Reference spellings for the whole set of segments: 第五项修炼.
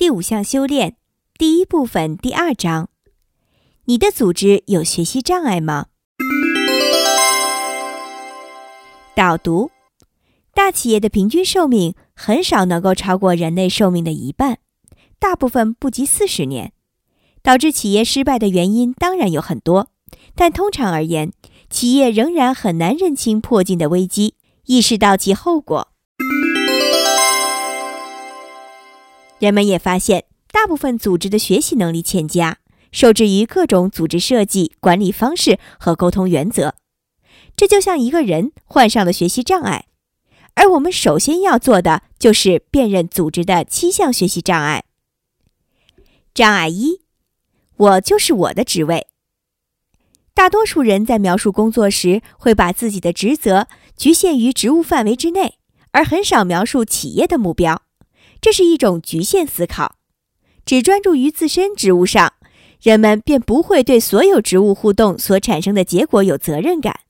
第五项修炼第一部分第二章。你的组织有学习障碍吗？导读：大企业的平均寿命很少能够超过人类寿命的一半，大部分不及40年。导致企业失败的原因当然有很多，但通常而言，企业仍然很难认清迫近的危机，意识到其后果。人们也发现，大部分组织的学习能力欠佳，受制于各种组织设计、管理方式和沟通原则。这就像一个人患上了学习障碍，而我们首先要做的就是辨认组织的7项学习障碍。障碍1：我就是我的职位。大多数人在描述工作时，会把自己的职责局限于职务范围之内，而很少描述企业的目标。这是一种局限思考，只专注于自身职务上，人们便不会对所有职务互动所产生的结果有责任感。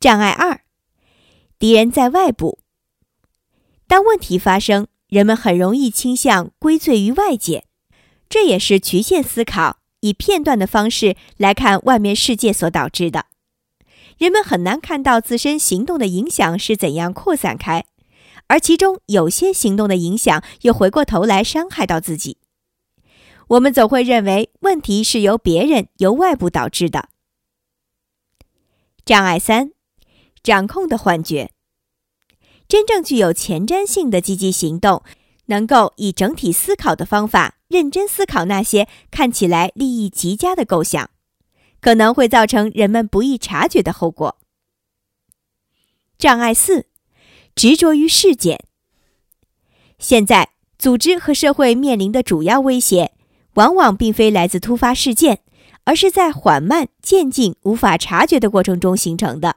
障碍2：敌人在外部。当问题发生，人们很容易倾向归罪于外界，这也是局限思考以片段的方式来看外面世界所导致的。人们很难看到自身行动的影响是怎样扩散开，而其中有些行动的影响又回过头来伤害到自己。我们总会认为问题是由别人、由外部导致的。障碍3：掌控的幻觉。真正具有前瞻性的积极行动，能够以整体思考的方法认真思考那些看起来利益极佳的构想，可能会造成人们不易察觉的后果。障碍4：执着于事件。现在，组织和社会面临的主要威胁，往往并非来自突发事件，而是在缓慢、渐进、无法察觉的过程中形成的。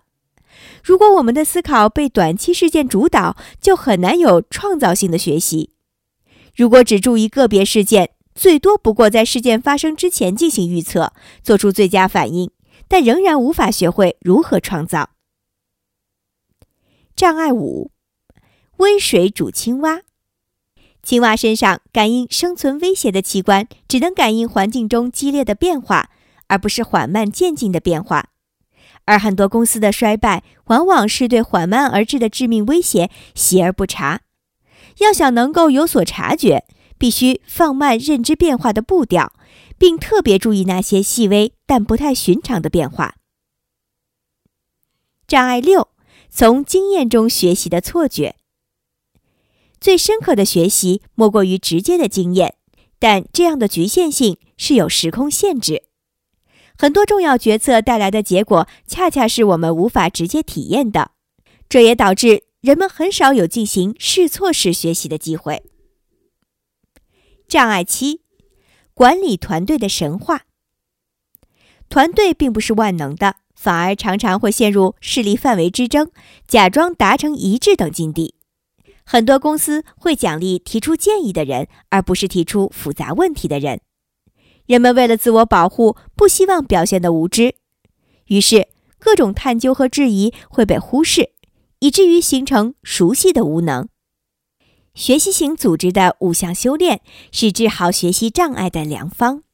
如果我们的思考被短期事件主导，就很难有创造性的学习。如果只注意个别事件，最多不过在事件发生之前进行预测，做出最佳反应，但仍然无法学会如何创造。障碍5：温水煮青蛙。青蛙身上感应生存威胁的器官，只能感应环境中激烈的变化，而不是缓慢渐进的变化。而很多公司的衰败，往往是对缓慢而至的致命威胁习而不察。要想能够有所察觉，必须放慢认知变化的步调，并特别注意那些细微但不太寻常的变化。障碍6：从经验中学习的错觉。最深刻的学习莫过于直接的经验，但这样的局限性是有时空限制。很多重要决策带来的结果，恰恰是我们无法直接体验的，这也导致人们很少有进行试错式学习的机会。障碍7：管理团队的神话。团队并不是万能的，反而常常会陷入势力范围之争、假装达成一致等境地。很多公司会奖励提出建议的人，而不是提出复杂问题的人。人们为了自我保护，不希望表现得无知，于是各种探究和质疑会被忽视，以至于形成熟悉的无能。学习型组织的5项修炼是治好学习障碍的良方。